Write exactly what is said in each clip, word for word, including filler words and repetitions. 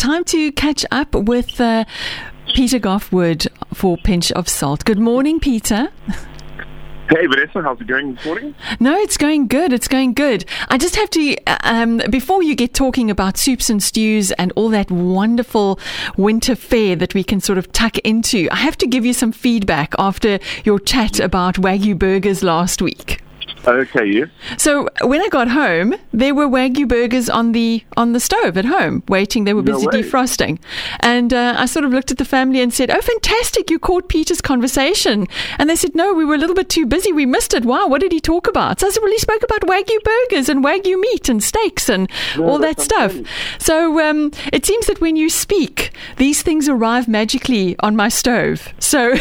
time to catch up with uh, Peter Goffwood for Pinch of Salt. Good morning, Peter. Hey Vanessa, how's it going this morning? No, it's going good, it's going good. I just have to, um, before you get talking about soups and stews and all that wonderful winter fare that we can sort of tuck into, I have to give you some feedback after your chat about Wagyu burgers last week. Okay, yeah. So when I got home, there were Wagyu burgers on the on the stove at home, waiting. They were busy no defrosting. And uh, I sort of looked at the family and said, oh, fantastic, you caught Peter's conversation. And they said, no, we were a little bit too busy. We missed it. Wow, what did he talk about? So I said, well, he spoke about Wagyu burgers and Wagyu meat and steaks and no, all that stuff. Funny. So um, it seems that when you speak, these things arrive magically on my stove. So...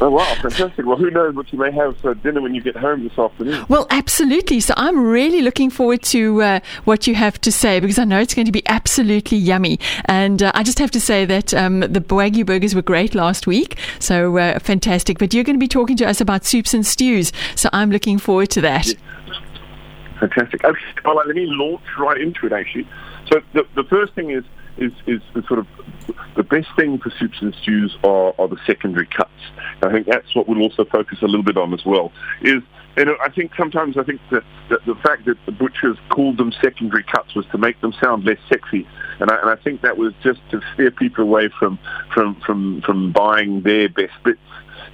Oh, wow, fantastic. Well, who knows what you may have for dinner when you get home this afternoon. Well, absolutely. So I'm really looking forward to uh, what you have to say, because I know it's going to be absolutely yummy. And uh, I just have to say that um, the Wagyu burgers were great last week, so uh, fantastic. But you're going to be talking to us about soups and stews, so I'm looking forward to that. Yes. Fantastic. Okay, well, let me launch right into it, actually. So the, the first thing is, is, is the sort of the best thing for soups and stews are, are the secondary cuts. I think that's what we'll also focus a little bit on as well. Is, and I think sometimes I think that the, the fact that the butchers called them secondary cuts was to make them sound less sexy, and I, and I think that was just to steer people away from from, from from buying their best bits,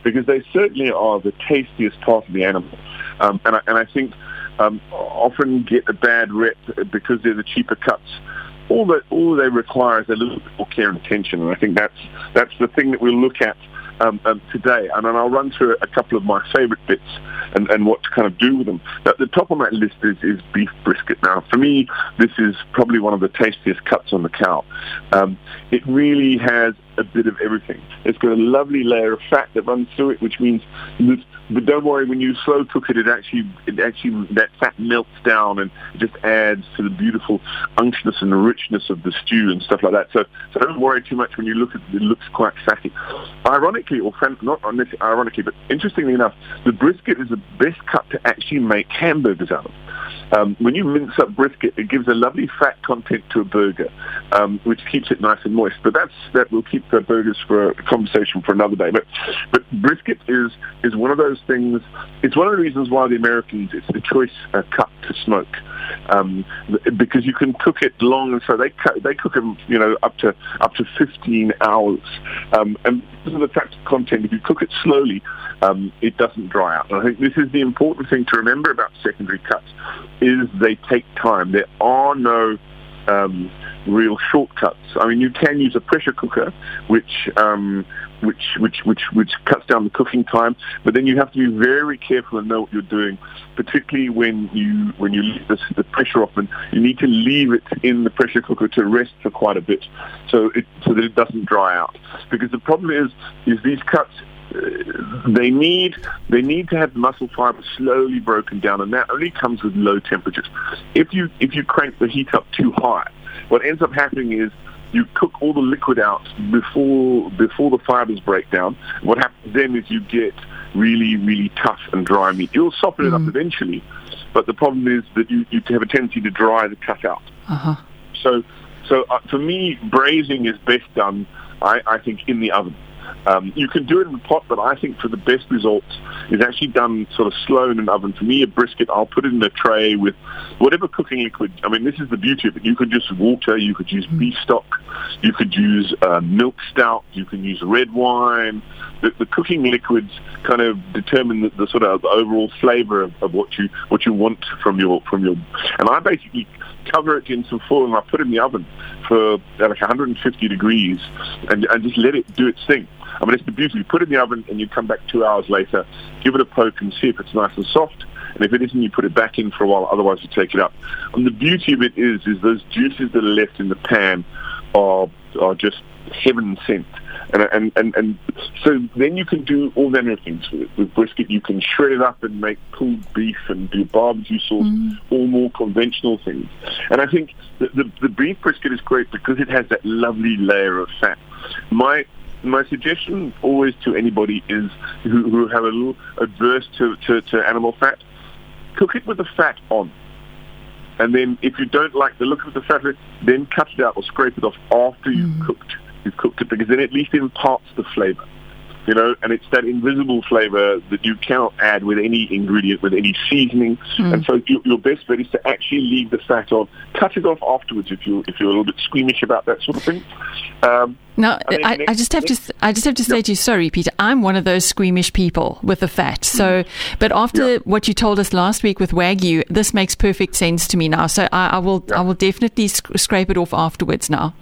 because they certainly are the tastiest part of the animal, um, and I, and I think um, often get a bad rep because they're the cheaper cuts. All that all they require is a little bit more care and attention, and I think that's that's the thing that we'll look at. Um, um, today, and then I'll run through a couple of my favourite bits and, and what to kind of do with them. At the top of that list is, is beef brisket. Now, for me, this is probably one of the tastiest cuts on the cow. Um, it really has a bit of everything. It's got a lovely layer of fat that runs through it, which means, but don't worry, when you slow cook it, it actually, it actually that fat melts down and just adds to the beautiful unctuousness and the richness of the stew and stuff like that. So, so don't worry too much when you look at it. It looks quite fatty. Ironically, or not ironically, but interestingly enough, the brisket is the best cut to actually make hamburgers out of. Um, when you mince up brisket, it gives a lovely fat content to a burger, um, which keeps it nice and moist. But that's that will keep the burgers for a conversation for another day. But but brisket is is one of those things. It's one of the reasons why the Americans, it's the choice uh, cut to smoke, um, because you can cook it long, and so they cut, they cook them, you know, up to up to fifteen hours, um, and because of the fact content, if you cook it slowly, um, it doesn't dry out. And I think this is the important thing to remember about secondary cuts, is they take time. There are no um, real shortcuts. I mean, you can use a pressure cooker, which um, which which which which cuts down the cooking time, but then you have to be very careful and know what you're doing, particularly when you when you leave the, the pressure off, and you need to leave it in the pressure cooker to rest for quite a bit, so it so that it doesn't dry out. Because the problem is is these cuts. They need they need to have muscle fiber slowly broken down, and that only comes with low temperatures. If you if you crank the heat up too high, what ends up happening is you cook all the liquid out before before the fibers break down. What happens then is you get really really tough and dry meat. You'll soften mm-hmm. it up eventually, but the problem is that you, you have a tendency to dry the cut out. Uh-huh. So so uh, for me, braising is best done, I, I think, in the oven. Um, you can do it in the pot, but I think for the best results is actually done sort of slow in an oven. For me, a brisket, I'll put it in a tray with whatever cooking liquid. I mean, this is the beauty of it. You could use water, you could use beef stock, you could use uh, milk stout, you can use red wine. The, the cooking liquids kind of determine the, the sort of the overall flavour of, of what you what you want from your from your. And I basically cover it in some foil and I put it in the oven for like one hundred fifty degrees, and, and just let it do its thing. I mean, it's the beauty. You put it in the oven and you come back two hours later, give it a poke and see if it's nice and soft. And if it isn't, you put it back in for a while. Otherwise, you take it up. And the beauty of it is, is those juices that are left in the pan are are just heaven sent. And, and and and so then you can do all manner of things with, with brisket. You can shred it up and make pulled beef and do barbecue sauce, mm. all more conventional things. And I think the, the the beef brisket is great because it has that lovely layer of fat. My My suggestion always to anybody is who, who have a little adverse to, to, to animal fat, cook it with the fat on. And then if you don't like the look of the fat of it, then cut it out or scrape it off after mm. you've cooked you've cooked it, because then at least it imparts the flavour. You know, and it's that invisible flavour that you cannot add with any ingredient, with any seasoning. Mm. And so you, your best bet is to actually leave the fat on. Cut it off afterwards if you if you're a little bit squeamish about that sort of thing. Um, Now, I, I just have to I just have to say to you, sorry, Peter, I'm one of those squeamish people with the fat. So, but after yeah. what you told us last week with Wagyu, this makes perfect sense to me now. So I, I will yeah. I will definitely sc- scrape it off afterwards now.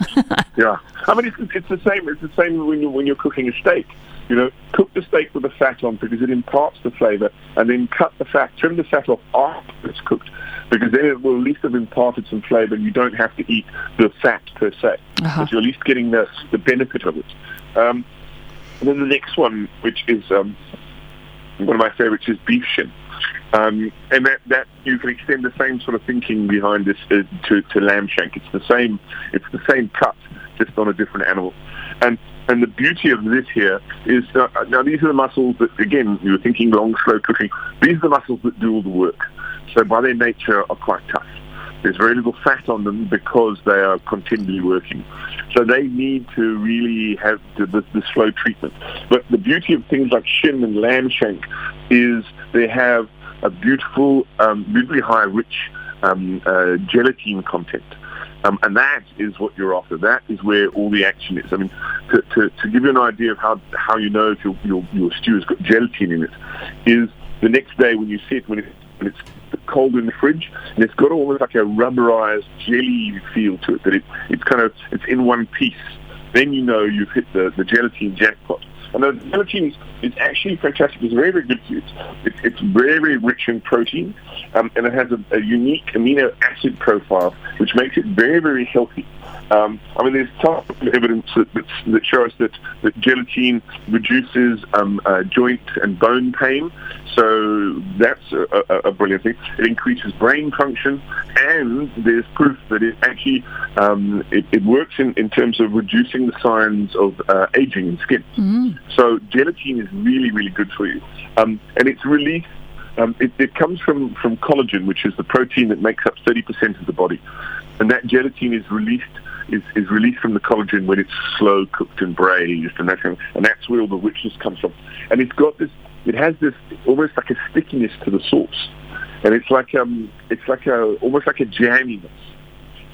yeah, I mean it's, it's the same. It's the same when you when you're cooking a steak. You know, cook the steak with the fat on because it imparts the flavour, and then cut the fat, trim the fat off after it's cooked, because then it will at least have imparted some flavour, and you don't have to eat the fat per se. Uh-huh. But you're at least getting the the benefit of it. Um, and then the next one, which is um, one of my favourites, is beef shin. Um, and that, that you can extend the same sort of thinking behind this uh, to, to lamb shank. It's the same. It's the same cut, just on a different animal. And and the beauty of this here is, uh, now these are the muscles that, again, you were thinking long, slow cooking, these are the muscles that do all the work. So by their nature are quite tough. There's very little fat on them because they are continually working. So they need to really have the, the, the slow treatment. But the beauty of things like shin and lamb shank is they have a beautiful, um, beautifully high, rich um, uh, gelatin content. Um, and that is what you're after. That is where all the action is. I mean, to, to, to give you an idea of how, how you know if your, your, your stew has got gelatin in it, is the next day when you see it, when, it, when it's cold in the fridge, and it's got almost like a rubberized jelly feel to it, that it, it's kind of, it's in one piece. Then you know you've hit the, the gelatin jackpot. And the gelatin is, is actually fantastic. It's very, very good for you. It's, it's very, very rich in protein, um, and it has a, a unique amino acid profile, which makes it very, very healthy. Um, I mean, there's tons of evidence that, that, that shows that, that gelatin reduces um, uh, joint and bone pain, so that's a, a, a brilliant thing. It increases brain function, and there's proof that it actually um, it, it works in, in terms of reducing the signs of uh, aging in skin. Mm. So gelatin is really, really good for you. Um, and it's released, um, it, it comes from, from collagen, which is the protein that makes up thirty percent of the body. And that gelatin is released is, is released from the collagen when it's slow cooked and braised, and that kind of, and that's where all the richness comes from. And it's got this, it has this almost like a stickiness to the sauce, and it's like um, it's like a almost like a jamminess.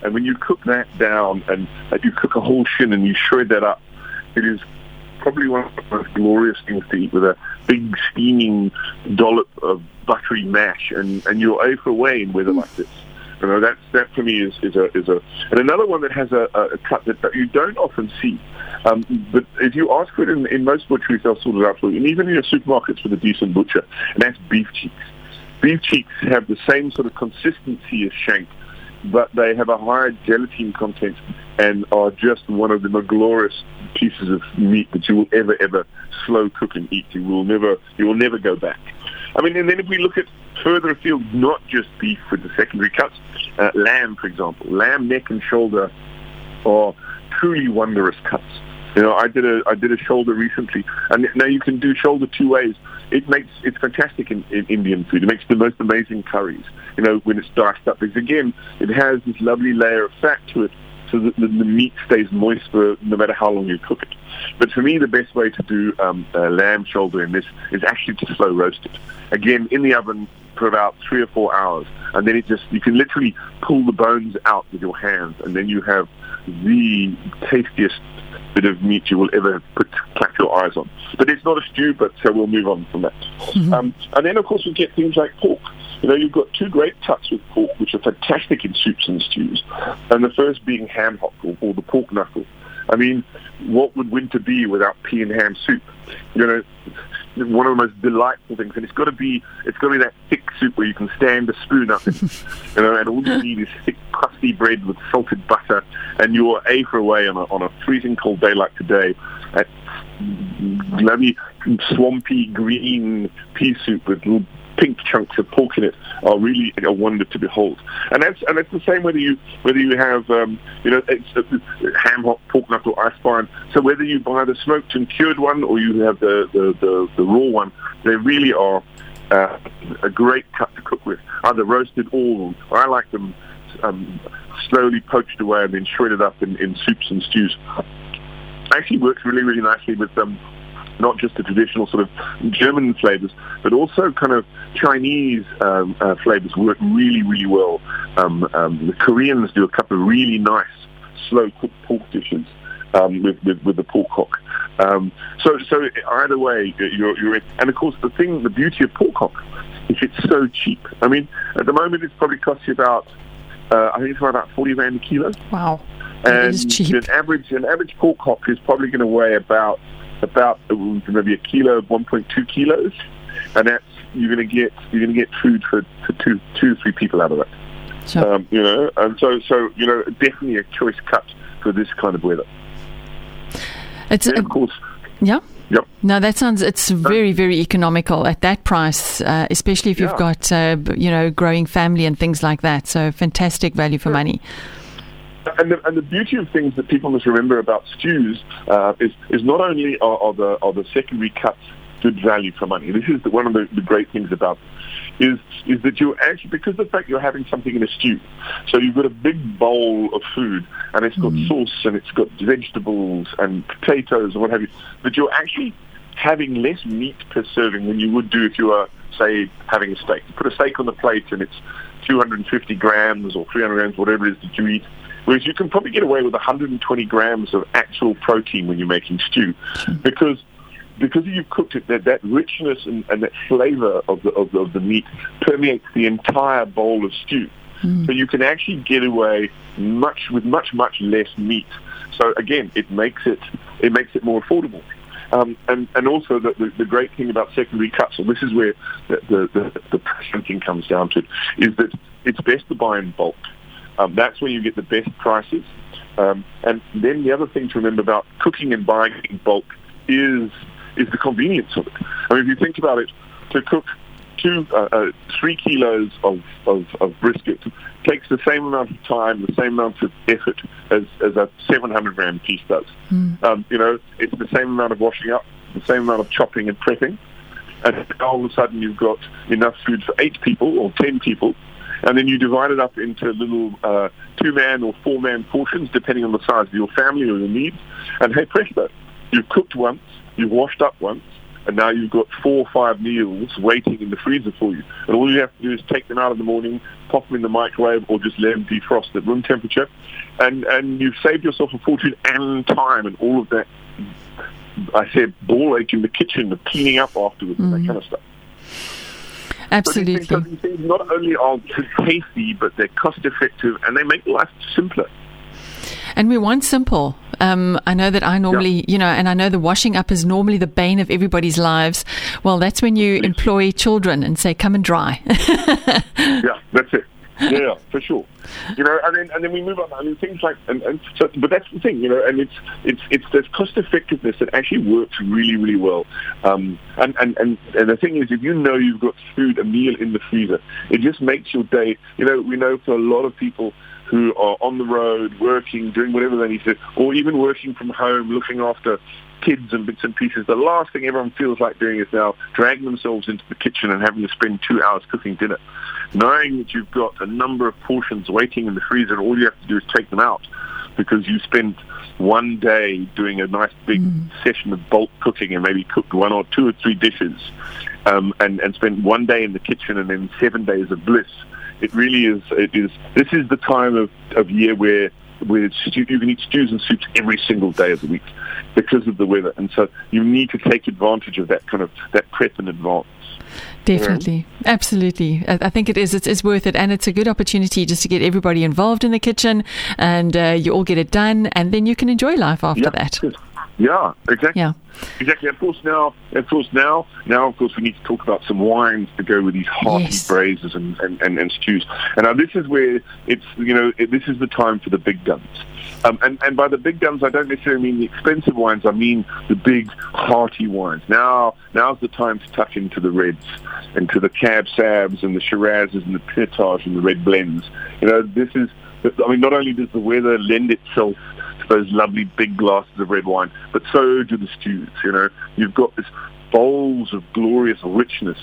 And when you cook that down, and uh, you cook a whole shin and you shred that up, it is probably one of the most glorious things to eat, with a big steaming dollop of buttery mash, and, and you'll ache away in weather like this. You know, that's, that for me is, is a is a and another one that has a, a cut that, that you don't often see, um, but if you ask for it in, in most butcheries, they'll sort it out for you, and even in your supermarkets with a decent butcher, and that's beef cheeks. Beef cheeks have the same sort of consistency as shank, but they have a higher gelatin content and are just one of the most glorious pieces of meat that you will ever, ever slow cook and eat. You will never, you will never go back. I mean, and then if we look at further afield, not just beef with the secondary cuts, uh, lamb, for example. Lamb neck and shoulder are truly wondrous cuts. You know, I did a I did a shoulder recently, and now you can do shoulder two ways. It makes it's fantastic in, in Indian food. It makes the most amazing curries. You know, when it's diced up, because again, it has this lovely layer of fat to it, so that the, the meat stays moist for no matter how long you cook it. But for me, the best way to do um, a lamb shoulder in this is actually to slow roast it. Again, in the oven for about three or four hours, and then it just, you can literally pull the bones out with your hands, and then you have the tastiest bit of meat you will ever put clap your eyes on. But it's not a stew, but so we'll move on from that. Mm-hmm. Um, and then, of course, we get things like pork. You know, you've got two great cuts with pork, which are fantastic in soups and stews, and the first being ham hock, or, or the pork knuckle. I mean, what would winter be without pea and ham soup? You know, one of the most delightful things, and it's got to be, it's got to be that thick soup where you can stand a spoon up in, you know, and all you need is thick, crusty bread with salted butter, and you're a for away on a, on a freezing cold day like today at lovely, swampy, green pea soup with little pink chunks of pork in it are really a wonder to behold, and that's and that's the same whether you whether you have um, you know it's, uh, ham hock, pork knuckle, ice spine. So whether you buy the smoked and cured one or you have the the, the, the raw one, they really are uh, a great cut to cook with, either roasted or. I like them um, slowly poached away and then shredded up in, in soups and stews. Actually works really, really nicely with um, not just the traditional sort of German flavors, but also kind of Chinese um, uh, flavors work really, really well. Um, um, the Koreans do a couple of really nice slow-cooked pork dishes um, with, with, with the pork hock. Um, so, so either way, you're, you're in. And of course, the thing, the beauty of pork hock is it's so cheap. I mean, at the moment, it's probably cost you about, uh, I think it's about forty rand a kilo. Wow, that and is cheap. An average, an average pork hock is probably going to weigh about about maybe a kilo, one point two kilos, and that's you're going to get you're going to get food for, for two two or three people out of it. Sure. Um, you know, and so so you know, definitely a choice cut for this kind of weather. It's yeah, a, of course. Yeah. Yep. No, that sounds. It's very, very economical at that price, uh, especially if yeah. you've got uh, you know growing family and things like that. So fantastic value for yeah. money. And the, and the beauty of things that people must remember about stews uh, is is not only are, are the are the secondary cuts good value for money. This is the, one of the, the great things about them, is is that you're actually, because of the fact you're having something in a stew, so you've got a big bowl of food and it's got mm. sauce and it's got vegetables and potatoes and what have you, but you're actually having less meat per serving than you would do if you were, say, having a steak. You put a steak on the plate and it's two hundred fifty grams or three hundred grams, whatever it is that you eat. Whereas you can probably get away with one hundred twenty grams of actual protein when you're making stew, because because you've cooked it, that, that richness and, and that flavor of the, of the of the meat permeates the entire bowl of stew. Mm. So you can actually get away much with much much less meat. So again, it makes it it makes it more affordable. Um, and, and also the, the, the great thing about secondary cuts, and this is where the the, the, the comes down to, is that it's best to buy in bulk. Um, that's where you get the best prices. Um, and then the other thing to remember about cooking and buying in bulk is is the convenience of it. I mean, if you think about it, to cook two, uh, uh, three kilos of, of, of brisket takes the same amount of time, the same amount of effort as, as a seven hundred gram piece does. Mm. Um, you know, it's the same amount of washing up, the same amount of chopping and prepping. And all of a sudden you've got enough food for eight people or ten people. And then you divide it up into little uh, two-man or four-man portions, depending on the size of your family or your needs. And hey, presto, you've cooked once, you've washed up once, and now you've got four or five meals waiting in the freezer for you. And all you have to do is take them out in the morning, pop them in the microwave, or just let them defrost at room temperature. And, and you've saved yourself a fortune and time and all of that, I said, ball ache in the kitchen, the cleaning up afterwards, mm-hmm. and that kind of stuff. Absolutely. So these things not only are tasty, but they're cost effective and they make life simpler. And we want simple. Um, I know that I normally, yeah. you know, and I know the washing up is normally the bane of everybody's lives. Well, that's when you Please. employ children and say, come and dry. Yeah, that's it. Yeah, for sure. You know, and then and then we move on. I mean, things like, and, and so, but that's the thing, you know, and it's it's it's this cost effectiveness that actually works really, really well. Um, and, and, and, and the thing is, if you know you've got food, a meal in the freezer, it just makes your day. You know, we know for a lot of people who are on the road, working, doing whatever they need to, or even working from home, looking after kids and bits and pieces, the last thing everyone feels like doing is now dragging themselves into the kitchen and having to spend two hours cooking dinner. Knowing that you've got a number of portions waiting in the freezer and all you have to do is take them out, because you spent one day doing a nice big mm. session of bulk cooking and maybe cooked one or two or three dishes um, and, and spent one day in the kitchen and then seven days of bliss. It really is, it is, this is the time of, of year where With stew, you can eat stews and soups every single day of the week because of the weather, and so you need to take advantage of that kind of that prep in advance. Definitely, yeah. Absolutely. I, I think it is. It's, it's worth it, and it's a good opportunity just to get everybody involved in the kitchen, and uh, you all get it done, and then you can enjoy life after yeah, that. Good. Yeah, exactly. Yeah. Exactly. Of course, now, of course, now, now, of course, we need to talk about some wines to go with these hearty yes. braises and, and, and, and stews. And now this is where it's, you know, it, this is the time for the big guns. Um, and, and by the big guns, I don't necessarily mean the expensive wines. I mean the big, hearty wines. Now, now's the time to tuck into the reds and to the Cab Sauvs and the Shirazes and the Pinotage and the red blends. You know, this is, I mean, not only does the weather lend itself those lovely big glasses of red wine, but so do the stews. You know, you've got this bowls of glorious richness,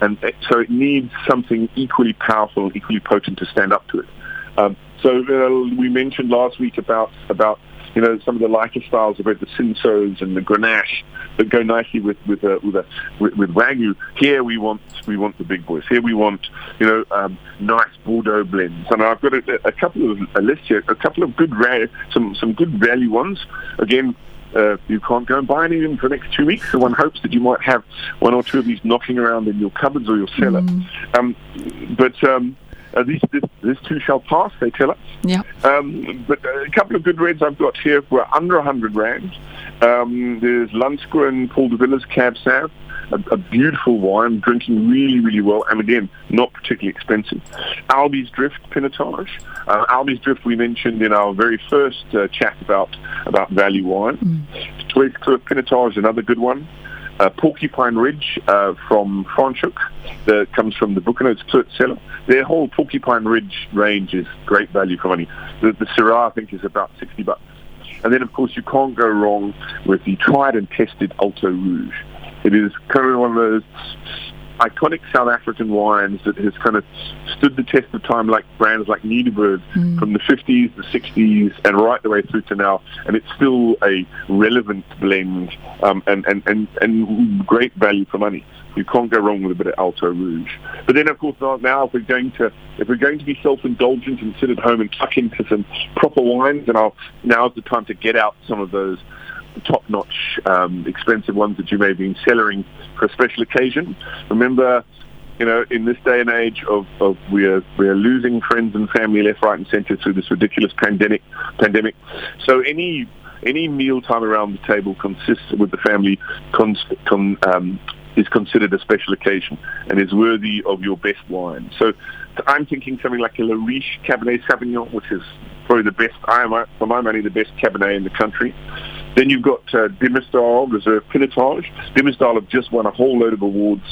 and so it needs something equally powerful, equally potent to stand up to it. Um, so uh, we mentioned last week about about you know some of the lighter styles about the Cinsos and the Grenache that go nicely with with uh, with, uh, with with Wagyu. Here we want we want the big boys. Here we want you know um, nice Bordeaux blends. And I've got a, a couple of a list here, a couple of good some some good value ones. Again. Uh, you can't go and buy any of them for the next two weeks, so one hopes that you might have one or two of these knocking around in your cupboards or your cellar. Mm. Um, but um, uh, these, this, this too shall pass, they tell us. Yeah. Um, but a couple of good reds I've got here were under one hundred rand. Um, there's Lunsquen, Paul de Villers, Cab Sav, a, a beautiful wine, drinking really, really well, and again, not particularly expensive. Albi's Drift Pinotage. Uh, Albi's Drift we mentioned in our very first uh, chat about, about value wine. Mm. Twig's Clure Pinotage, another good one. Uh, Porcupine Ridge uh, from Franchuk, that comes from the Bucanots cellar. Their whole Porcupine Ridge range is great value for money. The, the Syrah, I think, is about sixty bucks. And then, of course, you can't go wrong with the tried and tested Alto Rouge. It is kind of one of those iconic South African wines that has kind of stood the test of time, like brands like Niederberg mm. from the fifties, the sixties, and right the way through to now. And it's still a relevant blend um, and, and, and, and great value for money. You can't go wrong with a bit of Alto Rouge. But then, of course, now if we're going to if we're going to be self-indulgent and sit at home and tuck into some proper wines, then I'll, now's the time to get out some of those top-notch, um, expensive ones that you may have been cellaring for a special occasion. Remember, you know, in this day and age of, of we are we are losing friends and family left, right, and centre through this ridiculous pandemic. Pandemic. So any any meal time around the table consists with the family cons, con, um, is considered a special occasion and is worthy of your best wine. So I'm thinking something like a La Riche Cabernet Sauvignon, which is probably the best, for my money, the best Cabernet in the country. Then you've got uh, Demi Stal Reserve Pinotage. Demi Stal have just won a whole load of awards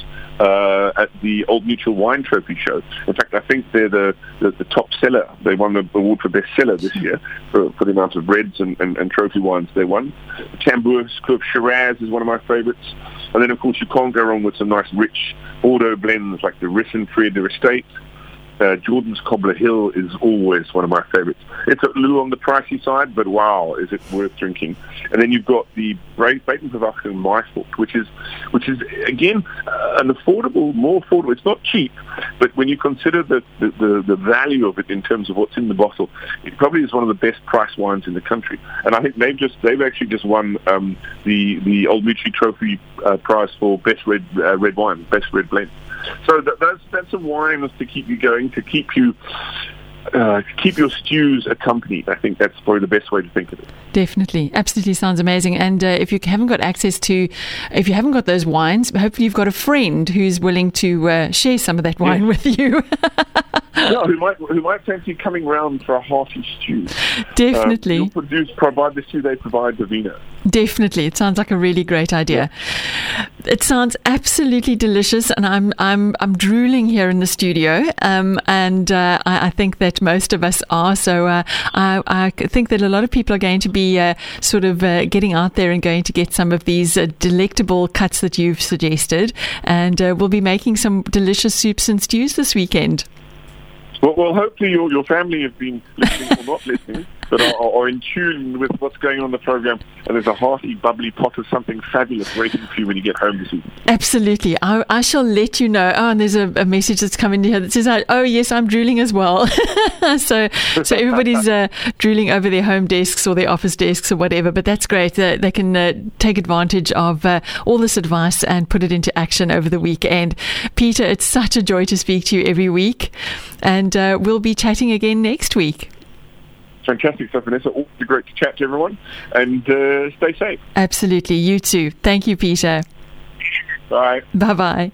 uh, at the Old Mutual Wine Trophy show. In fact, I think they're the, the, the top seller. They won the award for best seller this year for, for the amount of reds and, and, and trophy wines they won. Tambour Schoolse Shiraz is one of my favourites. And then, of course, you can't go wrong with some nice, rich Bordeaux blends like the Rissenfried, the Estate. Uh, Jordan's Cobbler Hill is always one of my favourites. It's a little on the pricey side, but wow, is it worth drinking? And then you've got the Batten-Pervacum-Maisfork, which is, which is again uh, an affordable, more affordable. It's not cheap, but when you consider the, the, the, the value of it in terms of what's in the bottle, it probably is one of the best priced wines in the country. And I think they've just they've actually just won um, the the Old Mutual Trophy uh, prize for best red uh, red wine, best red blend. So that, that's that's some wines to keep you going, to keep you uh, keep your stews accompanied. I think that's probably the best way to think of it. Definitely, absolutely, sounds amazing. And uh, if you haven't got access to, if you haven't got those wines, hopefully you've got a friend who's willing to uh, share some of that wine yeah. with you. No, who might who might fancy coming round for a hearty stew. Definitely. Uh, you'll produce, provide the stew, they provide the vino. Definitely. It sounds like a really great idea. Yeah. It sounds absolutely delicious, and I'm I'm I'm drooling here in the studio, um, and uh, I, I think that most of us are. So uh, I, I think that a lot of people are going to be uh, sort of uh, getting out there and going to get some of these uh, delectable cuts that you've suggested, and uh, we'll be making some delicious soups and stews this weekend. Well, well, hopefully your your family have been listening or not listening, but are, are in tune with what's going on in the program, and there's a hearty, bubbly pot of something fabulous waiting for you when you get home this evening. Absolutely. I, I shall let you know. Oh, and there's a, a message that's come in here that says, oh, yes, I'm drooling as well. so so everybody's uh, drooling over their home desks or their office desks or whatever, but that's great. Uh, they can uh, take advantage of uh, all this advice and put it into action over the weekend. Peter, it's such a joy to speak to you every week, and uh, we'll be chatting again next week. Fantastic stuff, Vanessa. Always great to chat to everyone, and uh, stay safe. Absolutely. You too. Thank you, Peter. Bye. Bye-bye.